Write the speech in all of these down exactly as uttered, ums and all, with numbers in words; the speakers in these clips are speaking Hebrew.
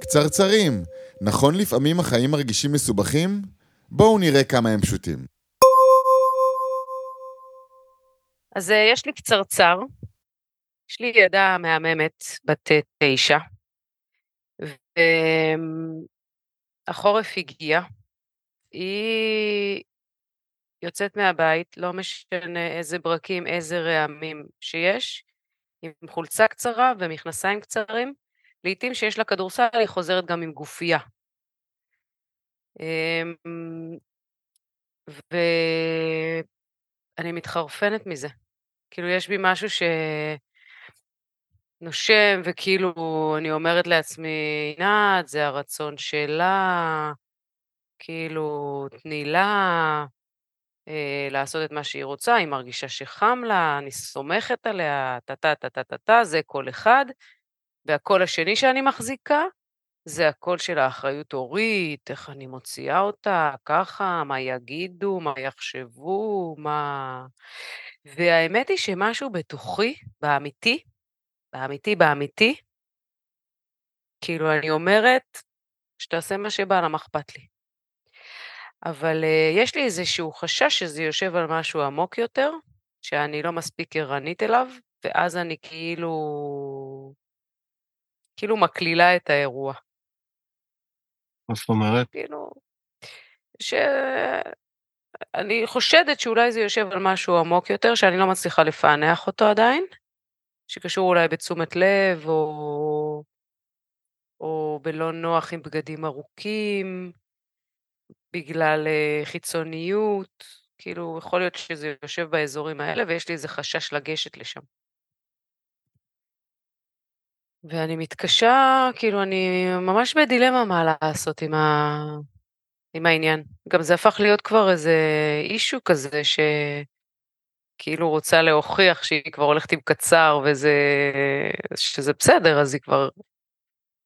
קצרצרים. נכון לפעמים החיים מרגישים מסובכים? בואו נראה כמה הם פשוטים. אז יש לי קצרצר, יש לי ילדה מהממת בת תשע, והחורף הגיע, היא יוצאת מהבית, לא משנה איזה ברקים, איזה רעמים שיש, עם חולצה קצרה ומכנסיים קצרים, לעתים שיש לה כדורסל, היא חוזרת גם עם גופייה. ואני מתחרפנת מזה. כאילו יש בי משהו שנושם, וכאילו אני אומרת לעצמי, נת, זה הרצון שלה, כאילו תני לה, לעשות את מה שהיא רוצה, היא מרגישה שחם לה, אני סומכת עליה, טה-טה-טה-טה-טה, זה כל אחד, והקול השני שאני מחזיקה, זה הקול של האחריות הורית, איך אני מוציאה אותה, ככה, מה יגידו, מה יחשבו, מה... והאמת היא שמשהו בתוכי, באמיתי, באמיתי, באמיתי, כאילו אני אומרת, שתעשה מה שבא, למה אכפת לי. אבל יש לי איזשהו חשש שזה יושב על משהו עמוק יותר, שאני לא מספיק ערנית אליו, ואז אני כאילו, כאילו מקלילה את האירוע. מה זאת אומרת? כאילו, שאני חושדת שאולי זה יושב על משהו עמוק יותר, שאני לא מצליחה לפענח אותו עדיין, שקשור אולי בתשומת לב, או, או בלא נוח עם בגדים ארוכים, בגלל חיצוניות, כאילו יכול להיות שזה יושב באזורים האלה, ויש לי איזה חשש לגשת לשם. ואני מתקשה, כאילו אני ממש בדילמה מה לעשות עם, ה... עם העניין. גם זה הפך להיות כבר איזה אישו כזה, שכאילו רוצה להוכיח שהיא כבר הולכת עם קצר, וזה... שזה בסדר, אז היא כבר...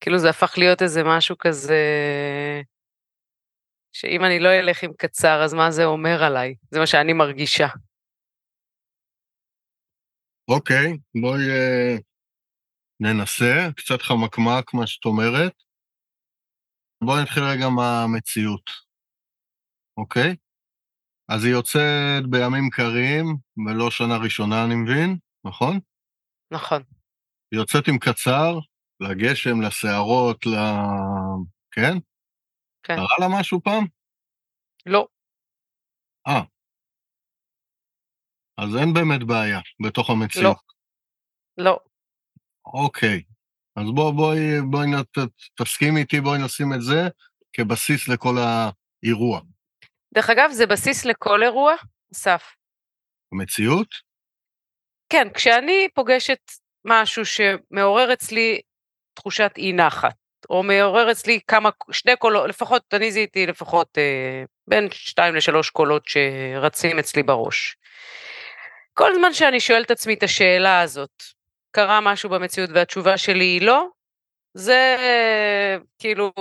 כאילו זה הפך להיות איזה משהו כזה... שאם אני לא אלך עם קצר, אז מה זה אומר עליי? זה מה שאני מרגישה. אוקיי, okay, בואי uh, ננסה, קצת חמקמק מה שאת אומרת. בואי נתחיל רגע מהמציאות. אוקיי? Okay? אז היא יוצאת בימים קרים, ולא שנה ראשונה אני מבין, נכון? נכון. היא יוצאת עם קצר, לגשם, לשערות, ל... כן? קרה לה משהו פעם? לא. אה. אז אין באמת בעיה בתוך המציאות. לא. לא. אוקיי. אז בוא, בואי, בואי, תסכים איתי, בואי נשים את זה כבסיס לכל האירוע. דרך אגב, זה בסיס לכל אירוע, סף. המציאות? כן, כשאני פוגשת משהו שמעורר אצלי תחושת אי נחת. או מעורר אצלי כמה, שני קולות, לפחות, אני זיהיתי לפחות אה, בין שתיים לשלוש קולות שרצים אצלי בראש. כל זמן שאני שואל את עצמי את השאלה הזאת, קרה משהו במציאות והתשובה שלי היא לא, זה אה, כאילו,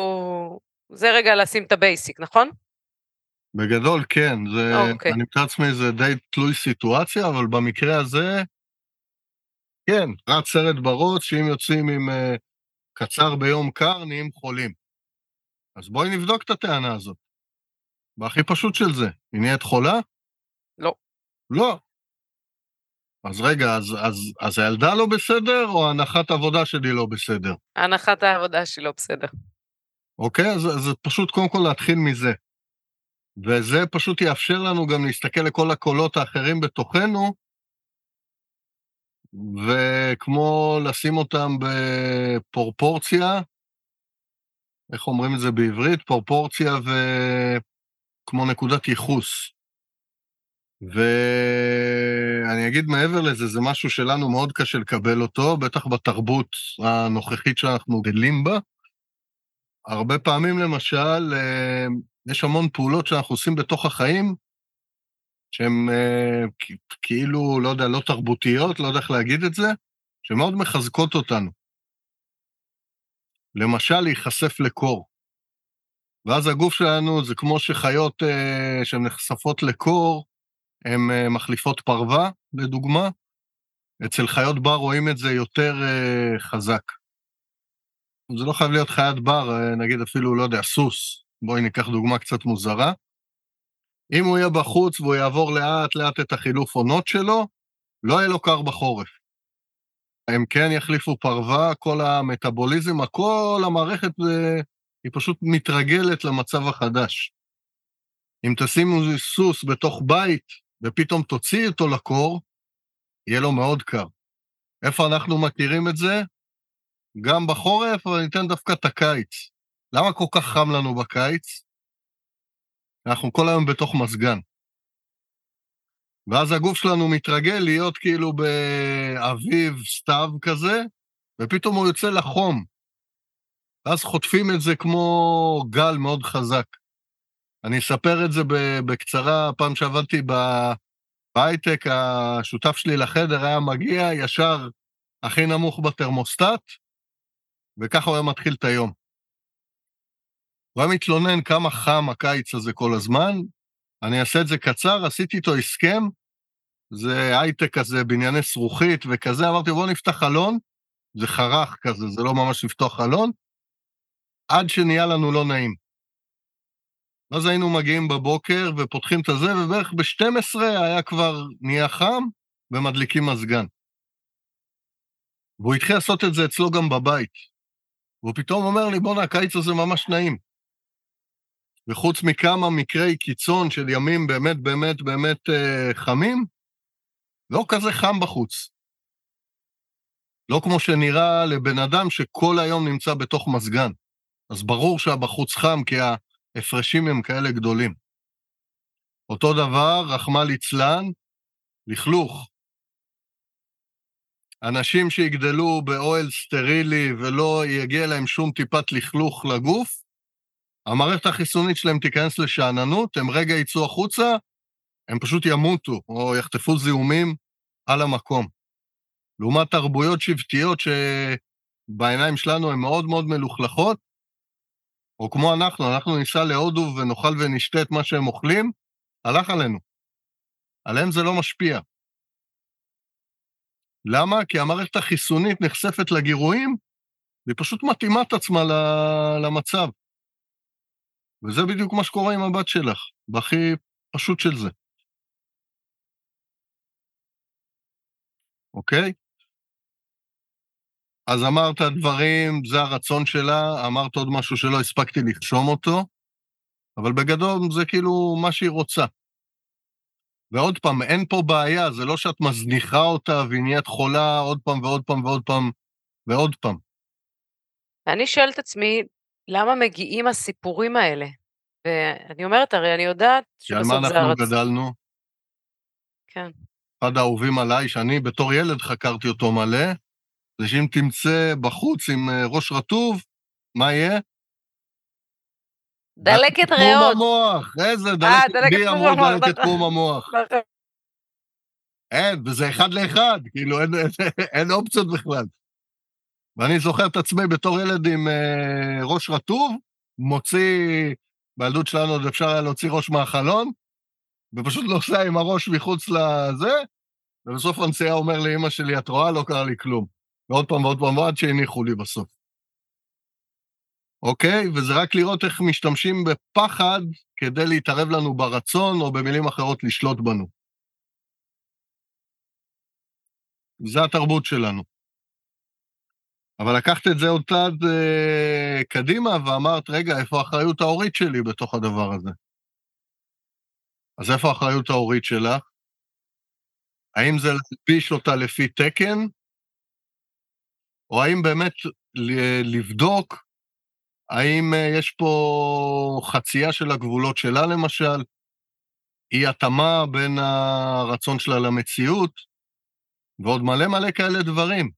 זה רגע לשים את הבייסיק, נכון? בגדול כן, זה, אוקיי. אני מתאר עצמי זה די תלוי סיטואציה, אבל במקרה הזה, כן, רץ סרט בראש, שאם יוצאים עם... אה, קצר ביום קר, נהיים חולים. אז בואי נבדוק את הטענה הזאת. והכי פשוט של זה, היא נהיית חולה? לא. לא. אז רגע, אז, אז, אז הילדה לא בסדר, או הנחת העבודה שלי לא בסדר? הנחת העבודה שלי לא בסדר. אוקיי, אז, אז פשוט קודם כל להתחיל מזה. וזה פשוט יאפשר לנו גם להסתכל לכל הקולות האחרים בתוכנו, וכמו לשים אותם בפרופורציה, איך אומרים את זה בעברית? פרופורציה וכמו נקודת ייחוס. ואני אגיד מעבר לזה, זה משהו שלנו מאוד קשה לקבל אותו, בטח בתרבות הנוכחית שאנחנו גדלים בה. הרבה פעמים למשל, יש המון פעולות שאנחנו עושים בתוך החיים, שהן כאילו, לא יודע, לא תרבותיות, לא יודע איך להגיד את זה, שמאוד מחזקות אותנו. למשל, להיחשף לקור. ואז הגוף שלנו, זה כמו שחיות שהן נחשפות לקור, הן מחליפות פרווה, לדוגמה. אצל חיות בר רואים את זה יותר חזק. זה לא חייב להיות חיית בר, נגיד אפילו, לא יודע, סוס. בואי ניקח דוגמה קצת מוזרה. אם הוא יהיה בחוץ והוא יעבור לאט לאט את החילוף עונות שלו, לא יהיה לו קר בחורף. הם כן יחליפו פרווה, כל המטאבוליזם, הכל המערכת היא פשוט מתרגלת למצב החדש. אם תשימו סוס בתוך בית ופתאום תוציא אותו לקור, יהיה לו מאוד קר. איפה אנחנו מכירים את זה? גם בחורף, אבל ניתן דווקא את הקיץ. למה כל כך חם לנו בקיץ? אנחנו כל היום בתוך מסגן. ואז הגוף שלנו מתרגל להיות כאילו באביב, סתיו כזה, ופתאום הוא יוצא לחום. אז חוטפים את זה כמו גל מאוד חזק. אני אספר את זה בקצרה, פעם שעבדתי בהייטק, השותף שלי לחדר היה מגיע ישר הכי נמוך בתרמוסטט, וככה הוא היה מתחיל את היום. הוא היה מתלונן כמה חם הקיץ הזה כל הזמן, אני אעשה את זה קצר, עשיתי איתו הסכם, זה הייטק כזה, בנייני סרוכית וכזה, אמרתי, בוא נפתח חלון, זה חרך כזה, זה לא ממש לפתוח חלון, עד שנהיה לנו לא נעים. אז היינו מגיעים בבוקר ופותחים את הזה, ובערך ב-שתים עשרה היה כבר נהיה חם, ומדליקים מזגן. והוא התחיל לעשות את זה אצלו גם בבית. והוא פתאום אומר לי, בוא נה, הקיץ הזה ממש נעים. וחוץ מכמה מקרי קיצון של ימים באמת באמת באמת חמים, לא כזה חם בחוץ. לא כמו שנראה לבן אדם שכל היום נמצא בתוך מזגן. אז ברור שהבחוץ חם, כי ההפרשים הם כאלה גדולים. אותו דבר, רחמה ליצלן, לכלוך. אנשים שיגדלו באוהל סטרילי ולא יגיע להם שום טיפת לכלוך לגוף, המערכת החיסונית שלהם תיכנס לשעננות, הם רגע יצאו החוצה, הם פשוט ימותו או יחטפו זיהומים על המקום. לעומת תרבויות שבטיות שבעיניים שלנו הן מאוד מאוד מלוכלכות, או כמו אנחנו, אנחנו ניסע להודו ונאכל ונשתה את מה שהם אוכלים, הלך עלינו. עליהם זה לא משפיע. למה? כי המערכת החיסונית נחשפת לגירויים, והיא פשוט מתאימה את עצמה למצב. וזה בדיוק מה שקורה עם הבת שלך, בהכי פשוט של זה. אוקיי? אז אמרת דברים, זה הרצון שלה, אמרת עוד משהו שלא הספקתי לחשום אותו, אבל בגדול זה כאילו מה שהיא רוצה. ועוד פעם, אין פה בעיה, זה לא שאת מזניחה אותה ונהיית חולה עוד פעם ועוד פעם ועוד פעם ועוד פעם. אני שואל את עצמי, למה מגיעים הסיפורים האלה? ואני אומרת, הרי אני יודעת שבסוף זה הרצון. שעל מה אנחנו גדלנו? כן. אחד האהובים עליי, שאני בתור ילד חקרתי אותו מלא, זה שאם תמצא בחוץ עם ראש רטוב, מה יהיה? דלקת ריאות. פום המוח, איזה דלקת, בי אמרו דלקת פום המוח. אין, וזה אחד לאחד, כאילו אין אופציות בכלל. ואני זוכר את עצמי בתור ילד עם ראש רטוב, מוציא, בילדות שלנו עוד אפשר היה להוציא ראש מהחלון, ופשוט נוסע עם הראש מחוץ לזה, ובסוף הנסיעה אומר לאמא שלי, את רואה, לא קרה לי כלום. ועוד פעם ועוד פעם ועד שהניחו לי בסוף. אוקיי? וזה רק לראות איך משתמשים בפחד כדי להתערב לנו ברצון, או במילים אחרות לשלוט בנו. זה התרבות שלנו. אבל לקחת את זה עוד צעד אה, קדימה, ואמרת, רגע, איפה האחריות ההורית שלי בתוך הדבר הזה? אז איפה האחריות ההורית שלך? האם זה להלביש אותה לפי תקן? או האם באמת לבדוק האם יש פה חצייה של הגבולות שלה, למשל, היא התאמה בין הרצון שלה למציאות, ועוד מלא מלא כאלה דברים.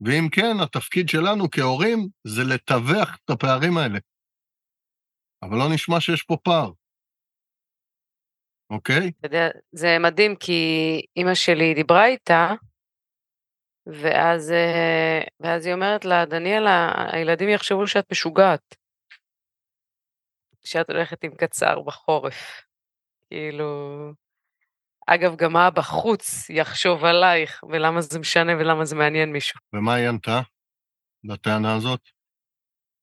ואם כן, התפקיד שלנו כהורים זה לטווח את הפערים האלה. אבל לא נשמע שיש פה פער. אוקיי? זה מדהים, כי אמא שלי דיברה איתה, ואז, ואז היא אומרת לה, דניאלה, הילדים יחשבו שאת משוגעת, שאת הולכת עם קצר בחורף. כאילו, אגב, גם מה בחוץ יחשוב עלייך, ולמה זה משנה ולמה זה מעניין מישהו. ומה היא ענתה לטענה הזאת?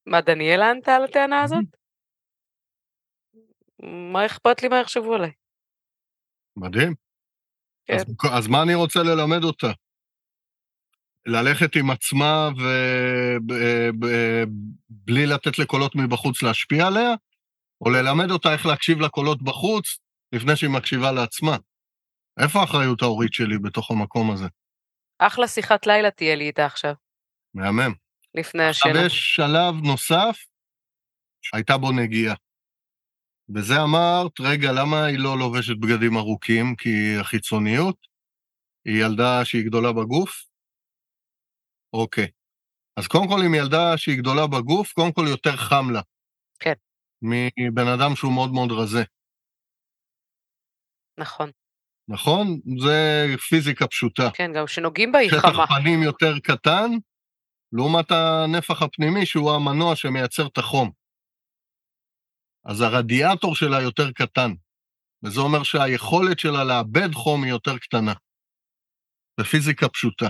מה, דניאלה ענתה על הטענה הזאת? מה אכפת לי מה יחשבו עליי? מדהים. כן. אז, אז מה אני רוצה ללמד אותה? ללכת עם עצמה ובלי לתת לקולות מבחוץ להשפיע עליה, או ללמד אותה איך להקשיב לקולות בחוץ לפני שהיא מקשיבה לעצמה. איפה האחריות ההורית שלי בתוך המקום הזה? אחלה שיחת לילה תהיה לי איתה עכשיו. מהמם. לפני השנה. עכשיו יש שלב נוסף שהייתה בו נגיעה. וזה אמרת, רגע, למה היא לא לובשת בגדים ארוכים? כי החיצוניות, היא ילדה שהיא גדולה בגוף? אוקיי. אז קודם כל, אם ילדה שהיא גדולה בגוף, קודם כל יותר חם לה. כן. מבן אדם שהוא מאוד מאוד רזה. נכון. נכון? זה פיזיקה פשוטה. כן, גם שנוגעים בה היא חמה. שטח פנים יותר קטן, לעומת הנפח הפנימי, שהוא המנוע שמייצר את החום. אז הרדיאטור שלה יותר קטן, וזה אומר שהיכולת שלה לאבד חום היא יותר קטנה. בפיזיקה פשוטה.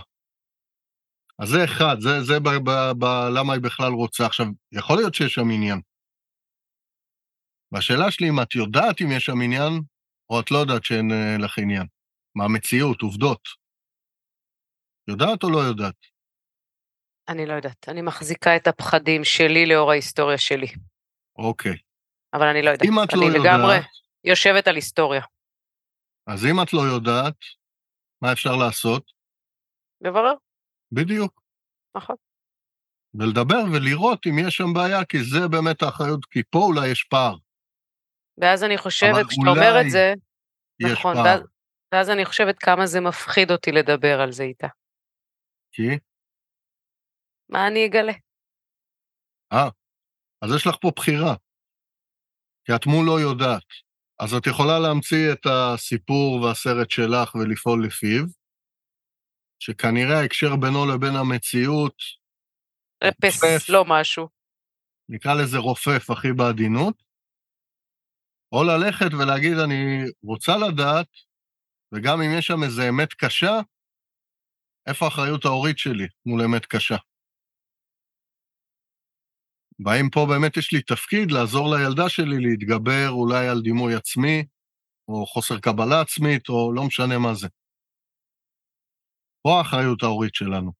אז זה אחד, זה, זה ב, ב, ב, למה היא בכלל רוצה. עכשיו, יכול להיות שיש שם עניין. והשאלה שלי, אם את יודעת אם יש שם עניין, או את לא יודעת שאין לך עניין. מה המציאות, עובדות. יודעת או לא יודעת? אני לא יודעת. אני מחזיקה את הפחדים שלי לאור ההיסטוריה שלי. אוקיי. אבל אני לא יודעת. אם את לא יודעת... אני לגמרי יושבת על היסטוריה. אז אם את לא יודעת, מה אפשר לעשות? לברר. בדיוק. נכון. ולדבר ולראות אם יש שם בעיה, כי זה באמת האחריות, כי פה אולי יש פער. ואז אני חושבת, כשאתה אומר את זה, נכון, ואז, ואז אני חושבת כמה זה מפחיד אותי לדבר על זה איתה. כי? מה אני אגלה? אה, אז יש לך פה בחירה. כי את מול לא יודעת. אז את יכולה להמציא את הסיפור והסרט שלך ולפעול לפיו, שכנראה ההקשר בינו לבין המציאות... רפס, רופף, לא משהו. נקרא לזה רופף, הכי בעדינות. או ללכת ולהגיד, אני רוצה לדעת, וגם אם יש שם איזה אמת קשה, איפה האחריות ההורית שלי מול אמת קשה? והאם פה באמת יש לי תפקיד לעזור לילדה שלי להתגבר אולי על דימוי עצמי, או חוסר קבלה עצמית, או לא משנה מה זה. פה האחריות ההורית שלנו.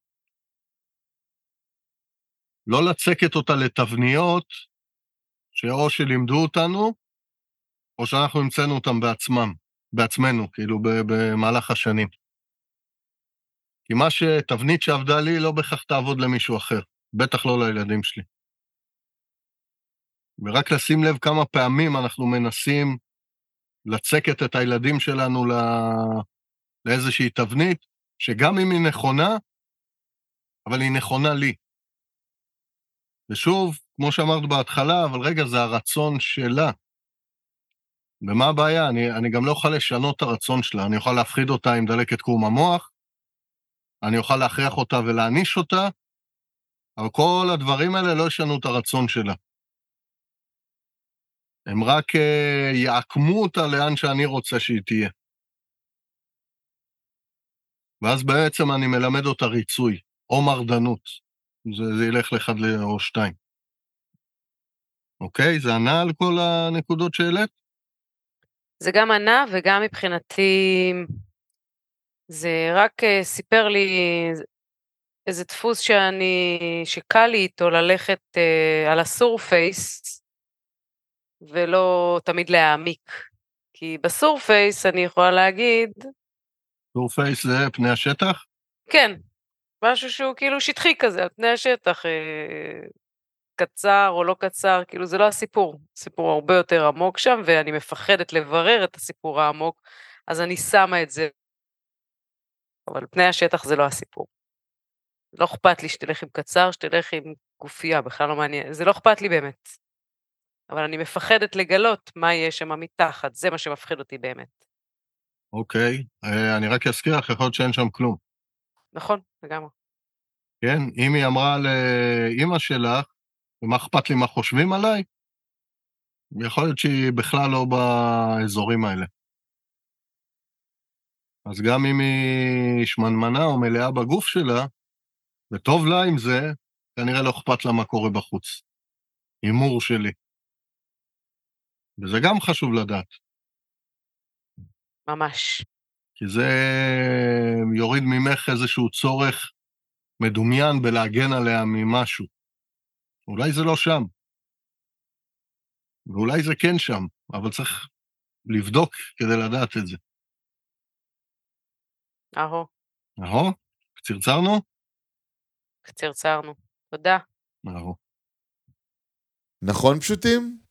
לא לצקת אותה לתבניות, שאו שלימדו אותנו, או שאנחנו המצאנו אותם בעצמם, בעצמנו, כאילו במהלך השנים. כי מה שתבנית שעבדה לי לא בכך תעבוד למישהו אחר, בטח לא לילדים שלי. ורק לשים לב כמה פעמים אנחנו מנסים לצקת את הילדים שלנו לא... לאיזושהי תבנית, שגם אם היא נכונה, אבל היא נכונה לי. ושוב, כמו שאמרת בהתחלה, אבל רגע, זה הרצון שלה. ומה הבעיה? אני, אני גם לא אוכל לשנות את הרצון שלה, אני אוכל להפחיד אותה עם דלקת קרום המוח, אני אוכל להכריח אותה ולהניש אותה, אבל כל הדברים האלה לא ישנו את הרצון שלה. הם רק uh, יעקמו אותה לאן שאני רוצה שהיא תהיה. ואז בעצם אני מלמד אותה ריצוי, או מרדנות, זה, זה ילך לאחד או שתיים. אוקיי? זה ענה על כל הנקודות שהעלית? זה גם ענה, וגם מבחינתי, זה רק סיפר לי איזה דפוס שאני, שקל לי איתו ללכת על הסורפייס, ולא תמיד להעמיק. כי בסורפייס אני יכולה להגיד... סורפייס זה פני השטח? כן, משהו שהוא כאילו שטחי כזה, על פני השטח, קצר או לא קצר, כאילו זה לא הסיפור, סיפור הרבה יותר עמוק שם, ואני מפחדת לברר את הסיפור העמוק, אז אני שמה את זה. אבל פני השטח זה לא הסיפור. לא אכפת לי שתלך עם קצר, שתלך עם גופייה, בכלל לא מעניין, זה לא אכפת לי באמת. אבל אני מפחדת לגלות מה יש שם מתחת, זה מה שמפחיד אותי באמת. אוקיי, אני רק אזכיר, יכול להיות שאין שם כלום. נכון, לגמרי. כן, אם היא אמרה לאמא שלך, ומה אכפת לי מה חושבים עליי, יכול להיות שהיא בכלל לא באזורים האלה. אז גם אם היא שמנמנה או מלאה בגוף שלה, וטוב לה עם זה, כנראה לא אכפת לה מה קורה בחוץ. הימור שלי. וזה גם חשוב לדעת. ממש. כי זה יוריד ממך איזשהו צורך מדומיין בלהגן עליה ממשהו. אולי זה לא שם. ואולי זה כן שם, אבל צריך לבדוק כדי לדעת את זה. אהו. אהו? קצרצרנו? קצרצרנו. תודה. אהו. נכון פשוטים?